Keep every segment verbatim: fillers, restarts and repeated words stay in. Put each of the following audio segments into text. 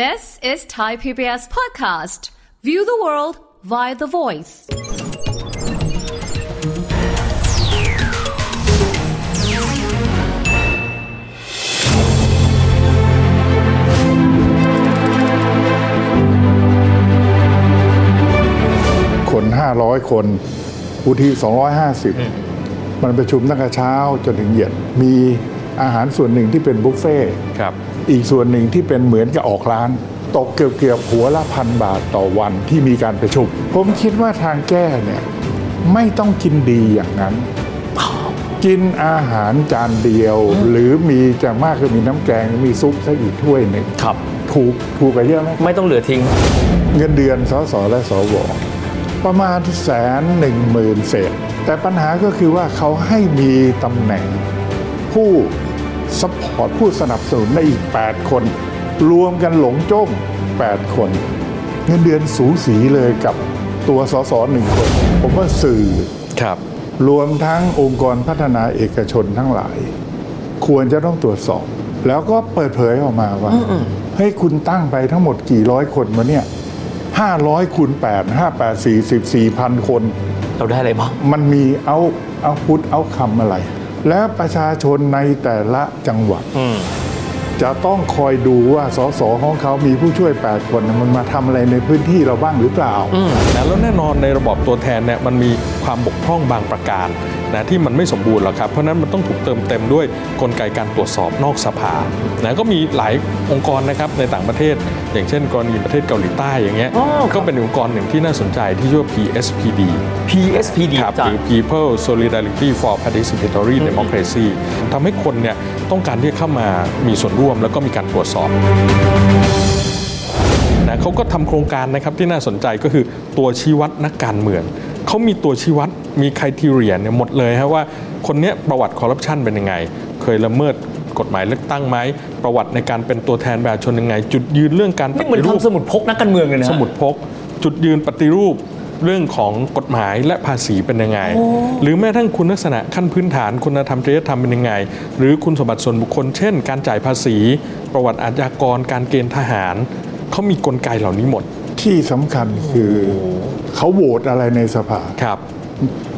This is Thai พี บี เอס podcast. View the world via the voice. คนห้าร้อยคนผู้ที่สองร้อยห้าสิบมันประชุมตั้งแต่เช้าจนถึงเย็นมีอาหารส่วนหนึ่งที่เป็นบุฟเฟ่ต์อีกส่วนหนึ่งที่เป็นเหมือนกับออกร้านตกเกือบๆหัวละพันบาทต่อวันที่มีการประชุมผมคิดว่าทางแก้เนี่ยไม่ต้องกินดีอย่างนั้นกินอาหารจานเดียวหรือมีจะมากก็มีน้ำแกงมีซุปซะอีกถ้วยหนึ่งถูกถูกไปเยอะไหมไม่ต้องเหลือทิ้งเงินเดือนสสและสวประมาณแสนหนึ่งหมื่นเศษแต่ปัญหาก็คือว่าเขาให้มีตำแหน่งผู้ซัพพอร์ตผู้สนับสนุนในอีกแปดคนรวมกันหลงจ้งแปดคนเงินเดือนสูสีเลยกับตัวสสหนึ่งคนผมว่าสื่อครับรวมทั้งองค์กรพัฒนาเอกชนทั้งหลายควรจะต้องตรวจสอบแล้วก็เปิดเผยออกมาว่าเฮ้ยคุณตั้งไปทั้งหมดกี่ร้อยคนวะเนี่ยห้าร้อยคูณแปด ห้า แปด สี่ สี่พัน คนเราได้อะไรบ้างมันมีเอาเอาพุทเอาคำอะไรและประชาชนในแต่ละจังหวัดจะต้องคอยดูว่าสสของเขามีผู้ช่วยแปดคนมันมาทำอะไรในพื้นที่เราบ้างหรือเปล่าแล้วแน่นอนในระบบตัวแทนเนี่ยมันมีความบกพร่องบางประการนะที่มันไม่สมบูรณ์หรอกครับเพราะนั้นมันต้องถูกเติมเต็มด้วยกลไกการตรวจสอบนอกสภานะก็มีหลายองค์กรนะครับในต่างประเทศอย่างเช่นกรณีประเทศเกาหลีใต้อย่างเงี้ยก็เป็นองค์กรหนึ่งที่น่าสนใจที่ชื่อ พี เอส พี ดี พี เอส พี ดี หรือ People Solidarity for Participatory Democracy ทำให้คนเนี่ยต้องการที่จะเข้ามามีส่วนร่วมแล้วก็มีการตรวจสอบนะเขาก็ทำโครงการนะครับที่น่าสนใจก็คือตัวชี้วัดนักการเมืองเขามีตัวชี้วัดมีไครทีเรียเนี่ยหมดเลยฮะว่าคนนี้ประวัติคอร์รัปชันเป็นยังไงเคยละเมิดกฎหมายเลือกตั้งไหมประวัติในการเป็นตัวแทนประชาชนยังไงจุดยืนเรื่องการปฏิรูปนี่เหมือนทำสมุดพกนักการเมืองเลยนะสมุดพกจุดยืนปฏิรูปเรื่องของกฎหมายและภาษีเป็นยังไงหรือแม้ทั้งคุณลักษณะขั้นพื้นฐานคุณธรรมจริยธรรมเป็นยังไงหรือคุณสมบัติส่วนบุคคลเช่นการจ่ายภาษีประวัติอาชญากรการเกณฑ์ทหารเขามีกลไกเหล่านี้หมดที่สำคัญคือเขาโหวตอะไรในสภาครับ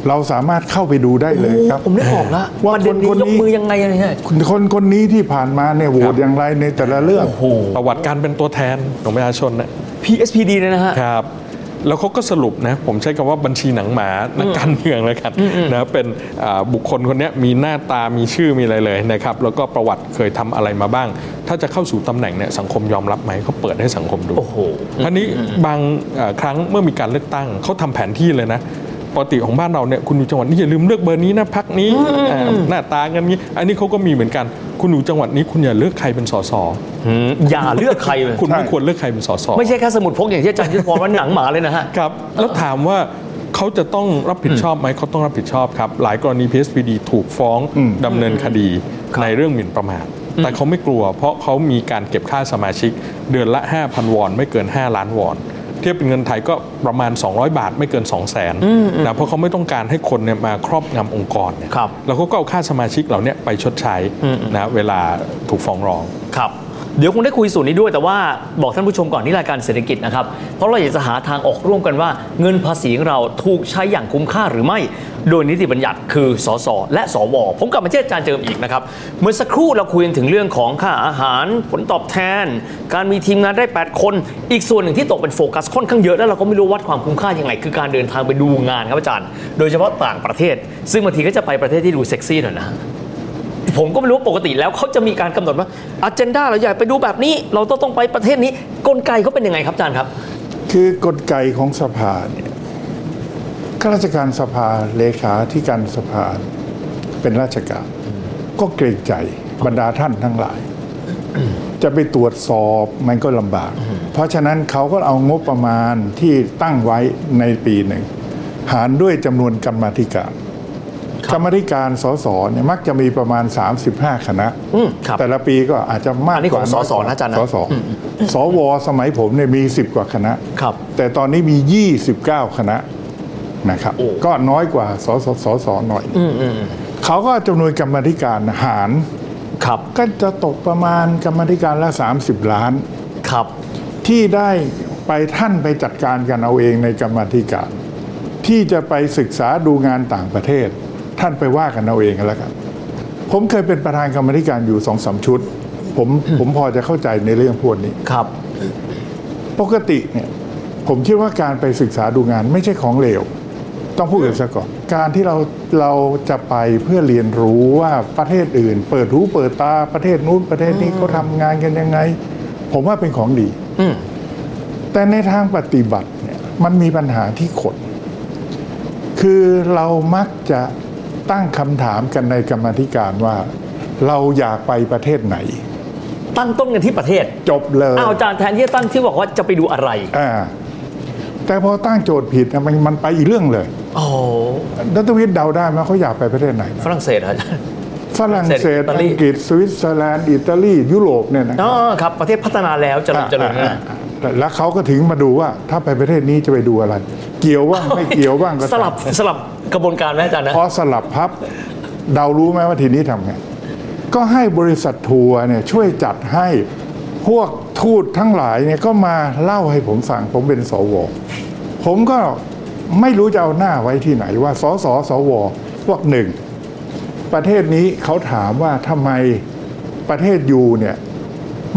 เราสามารถเข้าไปดูได้เลยครับผมได้บอกแล้วว่าคนคนนี้ยกมือยังไงอะไรเนี่ยคนคนนี้ที่ผ่านมาเนี่ยโหวตอย่างไรในแต่ละเรื่องประวัติการเป็นตัวแทนของประชาชนนะ พี เอส พี ดี เนี่ยนะฮะครับแล้วเขาก็สรุปนะผมใช้คำว่าบัญชีหนังหมานักการเมืองแล้วกันนะเป็นบุคคลคนนี้มีหน้าตามีชื่อมีอะไรเลยนะครับแล้วก็ประวัติเคยทำอะไรมาบ้างถ้าจะเข้าสู่ตำแหน่งเนี่ยสังคมยอมรับไหมเขาเปิดให้สังคมดูโอ้โหทีนี้บางครั้งเมื่อมีการเลือกตั้งเขาทำแผนที่เลยนะปกติของบ้านเราเนี่ยคุณอยู่จังหวัดนี้อย่าลืมเลือกเบอร์นี้นะพรรคนี้หน้าตากันนี้อันนี้เขาก็มีเหมือนกันคุณอยู่จังหวัดนี้คุณอย่าเลือกใครเป็นสสอย่าเลือกใครเลยคุณไม่ควรเลือกใครเป็นสสไม่ใช่แค่สมุดพกอย่างที่อาจารย์ยุทธพรว่าหนังหมาเลยนะฮะครับแล้วถามว่าเขาจะต้องรับผิดชอบไหมเขาต้องรับผิดชอบครับหลายกรณี พี เอส พี ดี ถูกฟ้องดำเนินคดีในเรื่องหมิ่นประมาทแต่เขาไม่กลัวเพราะเขามีการเก็บค่าสมาชิกเดือนละ ห้าพัน วอนไม่เกินห้าล้านวอนเทียบเป็นเงินไทยก็ประมาณสองร้อยบาทไม่เกิน สองแสน นะเพราะเขาไม่ต้องการให้คนเนี่ยมาครอบงำองค์กรเนี่ยแล้วเขาก็เอาค่าสมาชิกเหล่านี้ไปชดใช้นะเวลาถูกฟ้องร้องครับเดี๋ยวคงได้คุยส่วนนี้ด้วยแต่ว่าบอกท่านผู้ชมก่อนนี่รายการเศรษฐกิจนะครับเพราะเราอยากจะหาทางออกร่วมกันว่าเงินภาษีของเราถูกใช้อย่างคุ้มค่าหรือไม่โดยนิติบัญญัติคือสสและสวผมกลับมาที่อาจารย์เจิมอีกนะครับเมื่อสักครู่เราคุยถึงเรื่องของค่าอาหารผลตอบแทนการมีทีมงานได้แปดคนอีกส่วนหนึ่งที่ตกเป็นโฟกัสค่อนข้างเยอะแล้วเราก็ไม่รู้วัดความคุ้มค่ายังไงคือการเดินทางไปดูงานครับอาจารย์โดยเฉพาะต่างประเทศซึ่งบางทีก็จะไปประเทศที่ดูเซ็กซี่หน่อยนะผมก็ไม่รู้ปกติแล้วเขาจะมีการกำหนดว่าอเจนดาเราอยากไปดูแบบนี้เราต้องต้องไปประเทศนี้กลไกเขาเป็นยังไงครับอาจารย์ครับคือกลไกของสภาเนี่ยข้าราชการสภาเลขาธิการสภาเป็นราชการก็เกรงใจบรรดาท่านทั้งหลาย จะไปตรวจสอบมันก็ลำบาก เพราะฉะนั้นเขาก็เอางบประมาณที่ตั้งไว้ในปีหนึ่งหารด้วยจำนวนกรรมาธิการกรรมาธิการสสเนี่ยมักจะมีประมาณสามสิบห้าคณะแต่ละปีก็อาจจะมากกว่าสสนะอาจารย์นะสสสวสมัยผมเนี่ยมีสิบกว่าคณะแต่ตอนนี้มียี่สิบเก้าคณะนะครับก็น้อยกว่าสสสสหน่อยเขาก็จำนวนกรรมาธิการหารก็จะตกประมาณกรรมาธิการละสามสิบล้าน ครับที่ได้ไปท่านไปจัดการกันเอาเองในกรรมาธิการที่จะไปศึกษาดูงานต่างประเทศท่านไปว่ากันเอาเองกันแล้วกันผมเคยเป็นประธานกรรมาธิการอยู่ สองสาม ชุดผมผมพอจะเข้าใจในเรื่องพวกนี้ครับปกติเนี่ยผมคิดว่าการไปศึกษาดูงานไม่ใช่ของเลวต้องพูดกันซะก่อนการที่เราเราจะไปเพื่อเรียนรู้ว่าประเทศอื่นเปิดหูเปิดตาประเทศนู้นประเทศนี้เขาทำงานกันยังไงผมว่าเป็นของดีแต่ในทางปฏิบัติเนี่ยมันมีปัญหาที่ขดคือเรามักจะตั้งคำถามกันในกรรมาธิการว่าเราอยากไปประเทศไหนตั้งต้นกันที่ประเทศจบเลยอ้าวอาจารย์แทนที่จะตั้งที่บอกว่าจะไปดูอะไรอ่าแต่พอตั้งโจทย์ผิดมันมันไปอีกเรื่องเลยโอ้ดร.วิทย์เดาได้มั้ยเขาอยากไปประเทศไหนฝรั่งเศสอาจารย์ฝรั่งเศสอังกฤษสวิตเซอร์แลนด์อิตาลียุโรปเนี่ยนะอ๋อครับประเทศพัฒนาแล้วเจริญเจริญแล้วเขาก็ถึงมาดูว่าถ้าไปประเทศนี้จะไปดูอะไรเกี่ยวบ้างไม่เกี่ยวบ้างก็สลับสลับกระบวนการไหมอาจารย์นะพอสลับพับเดารู้ไหมว่าทีนี้ทำไงก็ให้บริษัททัวร์เนี่ยช่วยจัดให้พวกทูตทั้งหลายเนี่ยก็มาเล่าให้ผมฟังผมเป็นสว.ผมก็ไม่รู้จะเอาหน้าไว้ที่ไหนว่าสสสว.พวกหนึ่งประเทศนี้เขาถามว่าทำไมประเทศยูเนี่ย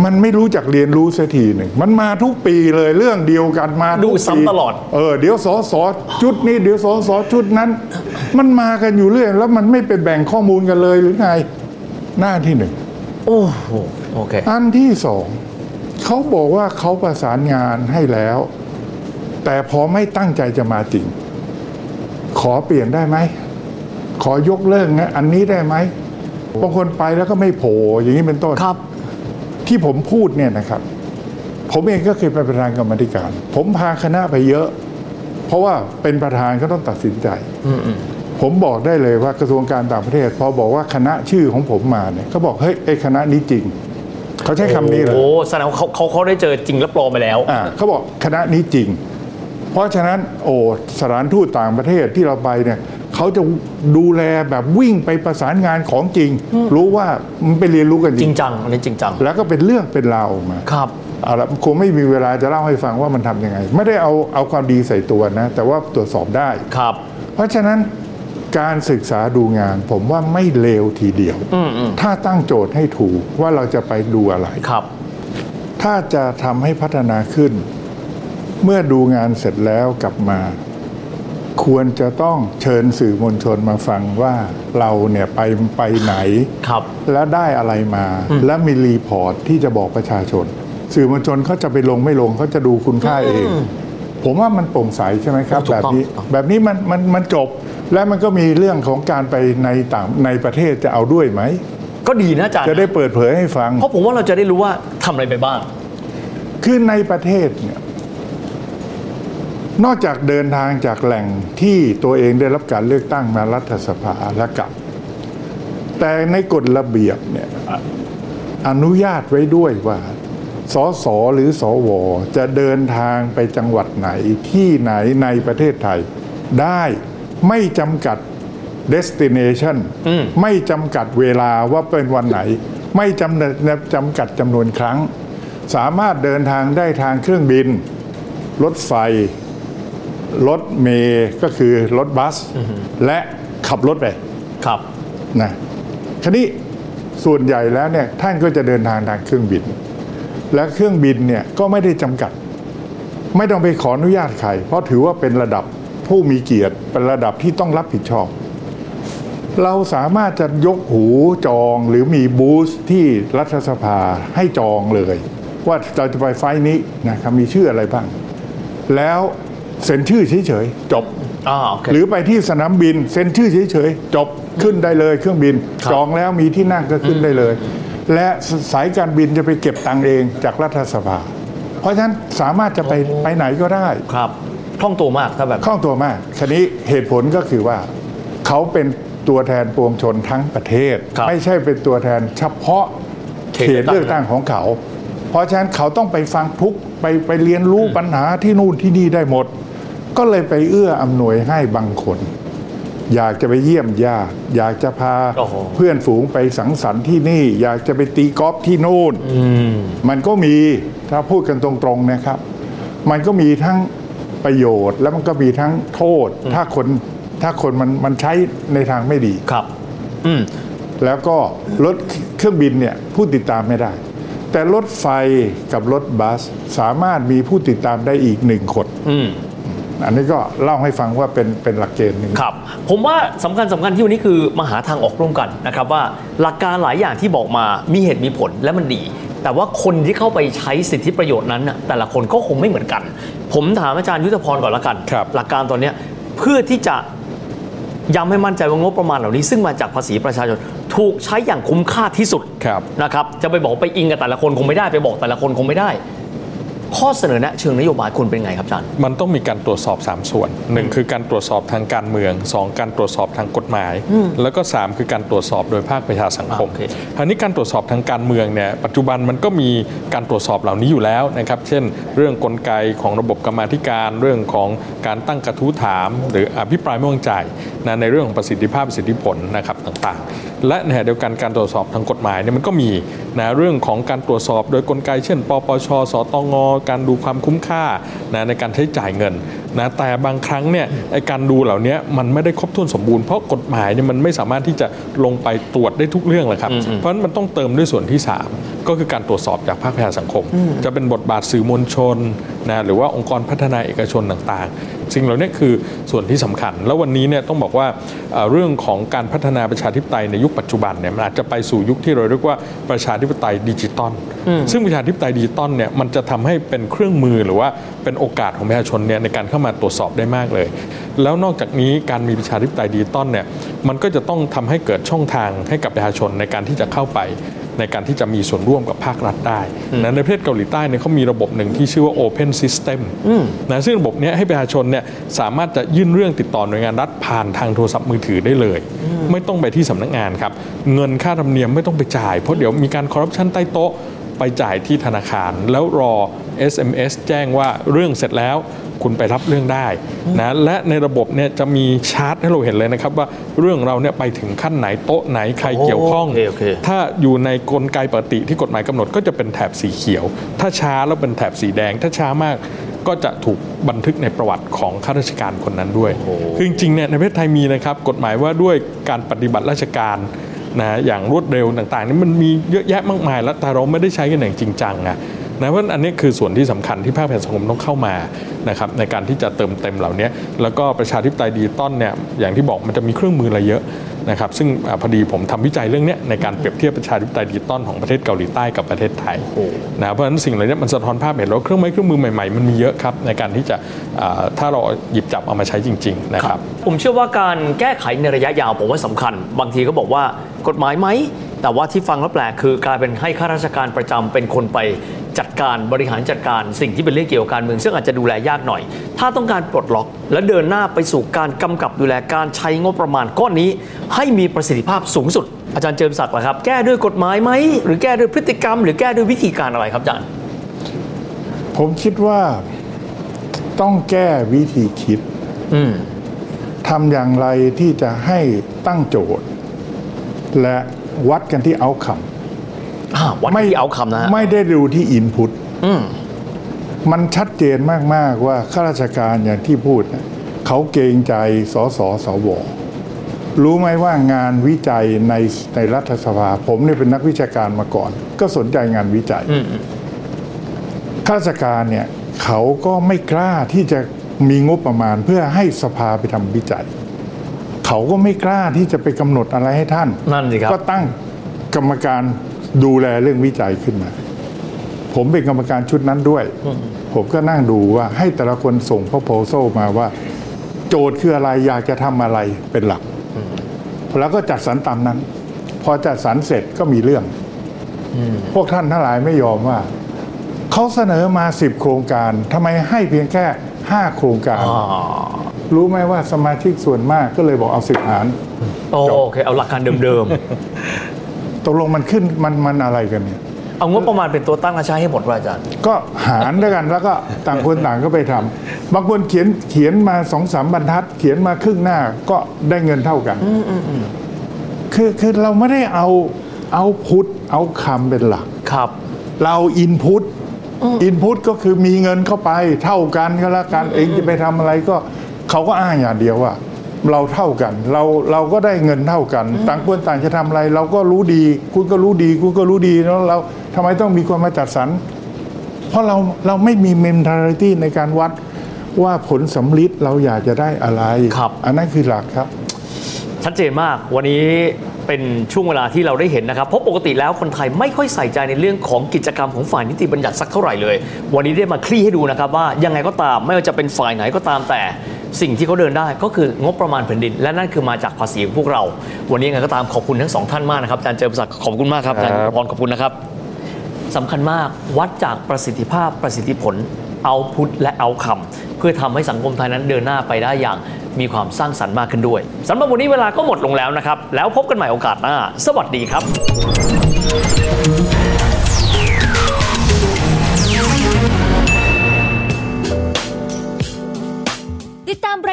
มันไม่รู้จักเรียนรู้สักทีหนึ่งมันมาทุกปีเลยเรื่องเดียวกันมาดูซ้ำตลอดเออเดี๋ยวสสชุดนี้เดี๋ยวสสชุดนั้นมันมากันอยู่เรื่อยแล้วมันไม่ไปแบ่งข้อมูลกันเลยหรือไงหน้าที่หนึ่งโอ้โหโอเคอันที่สองเขาบอกว่าเขาประสานงานให้แล้วแต่พอไม่ตั้งใจจะมาจริงขอเปลี่ยนได้ไหมขอยกเลิกนะอันนี้ได้ไหมบางคนไปแล้วก็ไม่โผล่อย่างนี้เป็นต้นครับที่ผมพูดเนี่ยนะครับผมเองก็เคยเป็นประธานกรรมการผมพาคณะไปเยอะเพราะว่าเป็นประธานก็ต้องตัดสินใจผมบอกได้เลยว่ากระทรวงการต่างประเทศพอบอกว่าคณะชื่อของผมมาเนี่ยเขาบอกเฮ้ยไอ้คณะนี้จริงเขาใช้คำนี้เลยโอ้แสดงว่าเขาเขาเขาได้เจอจริงและปลอมไปแล้วอ่าเขาบอกคณะนี้จริงเพราะฉะนั้นโอ้สถานทูตต่างประเทศที่เราไปเนี่ยเขาจะดูแลแบบวิ่งไปประสานงานของจริงรู้ว่ามันไปเรียนรู้กันจริงจังอันนี้จริงจังแล้วก็เป็นเรื่องเป็นราวมาครับเอาละคงไม่มีเวลาจะเล่าให้ฟังว่ามันทำยังไงไม่ได้เอาเอาความดีใส่ตัวนะแต่ว่าตรวจสอบได้ครับเพราะฉะนั้นการศึกษาดูงานผมว่าไม่เลวทีเดียวถ้าตั้งโจทย์ให้ถูกว่าเราจะไปดูอะไรครับถ้าจะทำให้พัฒนาขึ้นเมื่อดูงานเสร็จแล้วกลับมาควรจะต้องเชิญสื่อมวลชนมาฟังว่าเราเนี่ยไปไปไหนและได้อะไรมาและมีรีพอร์ตที่จะบอกประชาชนสื่อมวลชนเขาจะไปลงไม่ลงเขาจะดูคุณค่าเองผมว่ามันโปร่งใสใช่ไหมครับแบบนี้แบบนี้มันมันมันจบและมันก็มีเรื่องของการไปในต่างในประเทศจะเอาด้วยไหมก็ดีนะอาจารย์จะได้เปิดเผยให้ฟังเพราะผมว่าเราจะได้รู้ว่าทำอะไรไปบ้างคือในประเทศเนี่ยนอกจากเดินทางจากแหล่งที่ตัวเองได้รับการเลือกตั้งมารัฐสภาและกลับแต่ในกฎระเบียบเนี่ยอนุญาตไว้ด้วยว่าสสหรือสวจะเดินทางไปจังหวัดไหนที่ไหนในประเทศไทยได้ไม่จำกัด destination ไม่จำกัดเวลาว่าเป็นวันไหนไม่จำจำกัดจำนวนครั้งสามารถเดินทางได้ทางเครื่องบินรถไฟรถเมล์ก็คือรถบัสและขับรถไปครับนะทีนี้ส่วนใหญ่แล้วเนี่ยท่านก็จะเดินทางทางเครื่องบินและเครื่องบินเนี่ยก็ไม่ได้จำกัดไม่ต้องไปขออนุญาตใครเพราะถือว่าเป็นระดับผู้มีเกียรติเป็นระดับที่ต้องรับผิดชอบเราสามารถจะยกหูจองหรือมีบูธที่รัฐสภาให้จองเลยว่าเราจะไปไฟล์นี้นะครับมีชื่ออะไรบ้างแล้วเซ็นชื่อเฉยๆจบ oh, okay. หรือไปที่สนามบินเซ็นชื่อเฉยๆจบขึ้นได้เลยเครื่องบินจองแล้วมีที่นั่งก็ขึ้นได้เลยและสายการบินจะไปเก็บตังค์เองจากรัฐสภาเพราะฉะนั้นสามารถจะไป oh. ไปไหนก็ได้ครับคล่องตัวมากครับแบบคล่องตัวมากทีนี้เหตุผลก็คือว่าเขาเป็นตัวแทนปวงชนทั้งประเทศไม่ใช่เป็นตัวแทนเฉพาะเขตเลือกตั้งของเขาเพราะฉะนั้นเขาต้องไปฟังทุกไปไปเรียนรู้ปัญหาที่นู่นที่นี่ได้หมดก็เลยไปเอื้ออำนวยให้บางคน อยากจะไปเยี่ยมญาติอยากจะพาเพื่อนฝูงไปสังสรรค์ที่นี่อยากจะไปตีกอล์ฟที่โน่น ม, มันก็มีถ้าพูดกันตรงๆนะครับมันก็มีทั้งประโยชน์แล้วมันก็มีทั้งโทษถ้าคนถ้าคนมันมันใช้ในทางไม่ดีครับแล้วก็รถเครื่องบินเนี่ยผู้ติดตามไม่ได้แต่รถไฟกับรถบัสสามารถมีผู้ติดตามได้อีกหนึ่งคนอันนี้ก็เล่าให้ฟังว่าเป็นเป็นหลักเกณฑ์นึงครับผมว่าสำคัญสำคัญที่วันนี้คือมาหาทางออกร่วมกันนะครับว่าหลักการหลายอย่างที่บอกมามีเหตุมีผลและมันดีแต่ว่าคนที่เข้าไปใช้สิทธิประโยชน์นั้นน่ะแต่ละคนก็คงไม่เหมือนกันผมถามอาจารย์ยุทธพรก่อนละกันหลักการตอนนี้เพื่อที่จะย้ำให้มั่นใจว่างบประมาณเหล่านี้ซึ่งมาจากภาษีประชาชนถูกใช้อย่างคุ้มค่าที่สุดนะครับจะไปบอกไปอิงกับแต่ละคนคงไม่ได้ไปบอกแต่ละคนคงไม่ได้ข้อเสนอแนะเชิงนโยบายควรเป็นไงครับอาจารย์มันต้องมีการตรวจสอบสามส่วนหนึ่งคือการตรวจสอบทางการเมืองสองการตรวจสอบทางกฎหมายแล้วก็สามคือการตรวจสอบโดยภาคประชาสังคมคราวนี้การตรวจสอบทางการเมืองเนี่ยปัจจุบันมันก็มีการตรวจสอบเหล่านี้อยู่แล้วนะครับเช่นเรื่องกลไกของระบบกรรมาธิการเรื่องของการตั้งกระทู้ถามหรืออภิปรายไม่วางใจนะในเรื่องของประสิทธิภาพประสิทธิผลนะครับต่างๆและในขณะเดียวกันการตรวจสอบทางกฎหมายเนี่ยมันก็มีนะเรื่องของการตรวจสอบโดยกลไกเช่นปปชสตงการดูความคุ้มค่านะในการใช้จ่ายเงินนะแต่บางครั้งเนี่ยไอ้การดูเหล่านี้มันไม่ได้ครบถ้วนสมบูรณ์เพราะกฎหมายเนี่ยมันไม่สามารถที่จะลงไปตรวจได้ทุกเรื่องเลยครับเพราะฉะนั้นมันต้องเติมด้วยส่วนที่สามก็คือการตรวจสอบจากภาคประชาสังคมจะเป็นบทบาทสื่อมวลชนนะหรือว่าองค์กรพัฒนาเอกชนต่างๆสิ่งเหล่านี้คือส่วนที่สำคัญแล้ววันนี้เนี่ยต้องบอกว่าเรื่องของการพัฒนาประชาธิปไตยในยุคปัจจุบันเนี่ยมันอาจจะไปสู่ยุคที่เราเรียกว่าประชาธิปไตยดิจิตอลซึ่งประชาธิปไตยดิจิตอลเนี่ยมันจะทำให้เป็นเครื่องมือหรือว่าเป็นโอกาสของประชาชนเนี่ยในการเข้ามาตรวจสอบได้มากเลยแล้วนอกจากนี้การมีประชาธิปไตยดิจิตอลเนี่ยมันก็จะต้องทำให้เกิดช่องทางให้กับประชาชนในการที่จะเข้าไปในการที่จะมีส่วนร่วมกับภาครัฐได้นะในประเทศเกาหลีใต้เนี่ยเขามีระบบหนึ่งที่ชื่อว่า Open System นะซึ่งระบบนี้ให้ประชาชนเนี่ยสามารถจะยื่นเรื่องติดต่อหน่วยงานรัฐผ่านทางโทรศัพท์มือถือได้เลยไม่ต้องไปที่สำนักงานครับเงินค่าธรรมเนียมไม่ต้องไปจ่ายเพราะเดี๋ยวมีการคอร์รัปชันใต้โต๊ะไปจ่ายที่ธนาคารแล้วรอ เอส เอ็ม เอส แจ้งว่าเรื่องเสร็จแล้วคุณไปรับเรื่องได้นะและในระบบเนี่ยจะมีชาร์ตให้เราเห็นเลยนะครับว่าเรื่องเราเนี่ยไปถึงขั้นไหนโต๊ะไหนใครเกี่ยวข้อง okay, okay. ถ้าอยู่ในกลไกปกติที่กฎหมายกำหนดก็จะเป็นแถบสีเขียวถ้าช้าแล้วเป็นแถบสีแดงถ้าช้ามากก็จะถูกบันทึกในประวัติของข้าราชการคนนั้นด้วย oh. คือจริงๆเนี่ยในประเทศไทยมีนะครับกฎหมายว่าด้วยการปฏิบัติราชการนะอย่างรวดเร็วต่างๆนี่มันมีเยอะแยะมากมายแล้วแต่เราไม่ได้ใช้กันอย่างจริงจังนะนะเพราะอันนี้คือส่วนที่สำคัญที่ภาคประชาสังคมต้องเข้ามานะครับในการที่จะเติมเต็มเหล่านี้แล้วก็ประชาธิปไตยดิจิตอลเนี่ยอย่างที่บอกมันจะมีเครื่องมืออะไรเยอะนะครับซึ่งพอดีผมทำวิจัยเรื่องนี้ในการเปรียบเทียบประชาธิปไตยดิจิตอลของประเทศเกาหลีใต้กับประเทศไทยนะเพราะฉะนั้นสิ่งเหล่านี้มันสะท้อนภาพเห็นแล้วเครื่องไม้เครื่องมือใหม่ๆมันมีเยอะครับในการที่จะถ้าเราหยิบจับเอามาใช้จริงๆนะครับผมเชื่อว่าการแก้ไขในระยะยาวผมว่าสำคัญบางทีก็บอกว่ากฎหมายไหมแต่ว่าที่ฟังแล้วแปลกคือกลายเป็นให้ข้าราชการประจำเป็นคนไปจัดการบริหารจัดการสิ่งที่เป็นเรื่องเกี่ยวกับการเมืองซึ่งอาจจะดูแลยากหน่อยถ้าต้องการปลดล็อกและเดินหน้าไปสู่การกำกับดูแลการใช้งบประมาณก้อนนี้ให้มีประสิทธิภาพสูงสุดอาจารย์เจิมศักดิ์นะครับแก้ด้วยกฎหมายไหมหรือแก้ด้วยพฤติกรรมหรือแก้ด้วยวิธีการอะไรครับอาจารย์ผมคิดว่าต้องแก้วิธีคิดทำอย่างไรที่จะให้ตั้งโจทย์และวัดกันที่เอาท์คัมไม่เอาคำนะไม่ได้ดูที่อินพุตมันชัดเจนมากๆว่าข้าราชการอย่างที่พูดเขาเกรงใจสสสวรู้ไหมว่างานวิจัยในในรัฐสภาผมเนี่ยเป็นนักวิชาการมาก่อนก็สนใจงานวิจัยข้าราชการเนี่ยเขาก็ไม่กล้าที่จะมีงบประมาณเพื่อให้สภาไปทำวิจัยเขาก็ไม่กล้าที่จะไปกำหนดอะไรให้ท่านนั่นสิครับก็ตั้งกรรมการดูแลเรื่องวิจัยขึ้นมาผมเป็นกรรมการชุดนั้นด้วยผมก็นั่งดูว่าให้แต่ละคนส่ง proposal มาว่าโจทย์คืออะไรอยากจะทำอะไรเป็นหลักแล้วก็จัดสรรตามนั้นพอจัดสรรเสร็จก็มีเรื่องพวกท่านทั้งหลายไม่ยอมว่าเขาเสนอมาสิบโครงการทำไมให้เพียงแค่ห้าโครงการรู้ไหมว่าสมาชิกส่วนมากก็เลยบอกเอาสิบหารโอเคเอาหลักการเดิมๆตกลงมันขึ้นมันมันอะไรกันเนี่ย เอางบประมาณเป็นตัวตั้งและใช้ให้หมดว่าอาจารย์ก็หารด้วยกันแล้วก็ต่างคนต่างก็ไปทำบางคนเขียนเขียนมา สองสาม บรรทัดเขียนมาครึ่งหน้าก็ได้เงินเท่ากันคือคือเราไม่ได้เอาเอาพุทเอาคำเป็นหลักครับเราอินพุตอินพุตก็คือมีเงินเข้าไปเท่ากันก็แล้วกันเองจะไปทำอะไรก็เขาก็อ้างอย่างเดียวว่าเราเท่ากันเราเราก็ได้เงินเท่ากันต่างคนต่างจะทำอะไรเราก็รู้ดีคุณก็รู้ดีคุณก็รู้ดีแล้วเราทำไมต้องมีคนมาจัดสรรเพราะเราเราไม่มีเมนทาลิตี้ในการวัดว่าผลสำลิดเราอยากจะได้อะไรอันนั้นคือหลักครับชัดเจนมากวันนี้เป็นช่วงเวลาที่เราได้เห็นนะครับเพราะปกติแล้วคนไทยไม่ค่อยใส่ใจในเรื่องของกิจกรรมของฝ่ายนิติบัญญัติสักเท่าไหร่เลยวันนี้ได้มาคลี่ให้ดูนะครับว่ายังไงก็ตามไม่ว่าจะเป็นฝ่ายไหนก็ตามแต่สิ่งที่เขาเดินได้ก็คืองบประมาณแผ่นดินและนั่นคือมาจากภาษีของพวกเราวันนี้ยังไงก็ตามขอบคุณทั้งสองท่านมากนะครับอาจารย์เจริญศักดิ์ขอบคุณมากครับอาจารย์พรขอบคุณนะครับสำคัญมากวัดจากประสิทธิภาพประสิทธิผลเอาพุทธและเอาคำเพื่อทำให้สังคมไทยนั้นเดินหน้าไปได้อย่างมีความสร้างสรรค์มากขึ้นด้วยสำหรับวันนี้เวลาก็หมดลงแล้วนะครับแล้วพบกันใหม่โอกาสหน้าสวัสดีครับติดตามร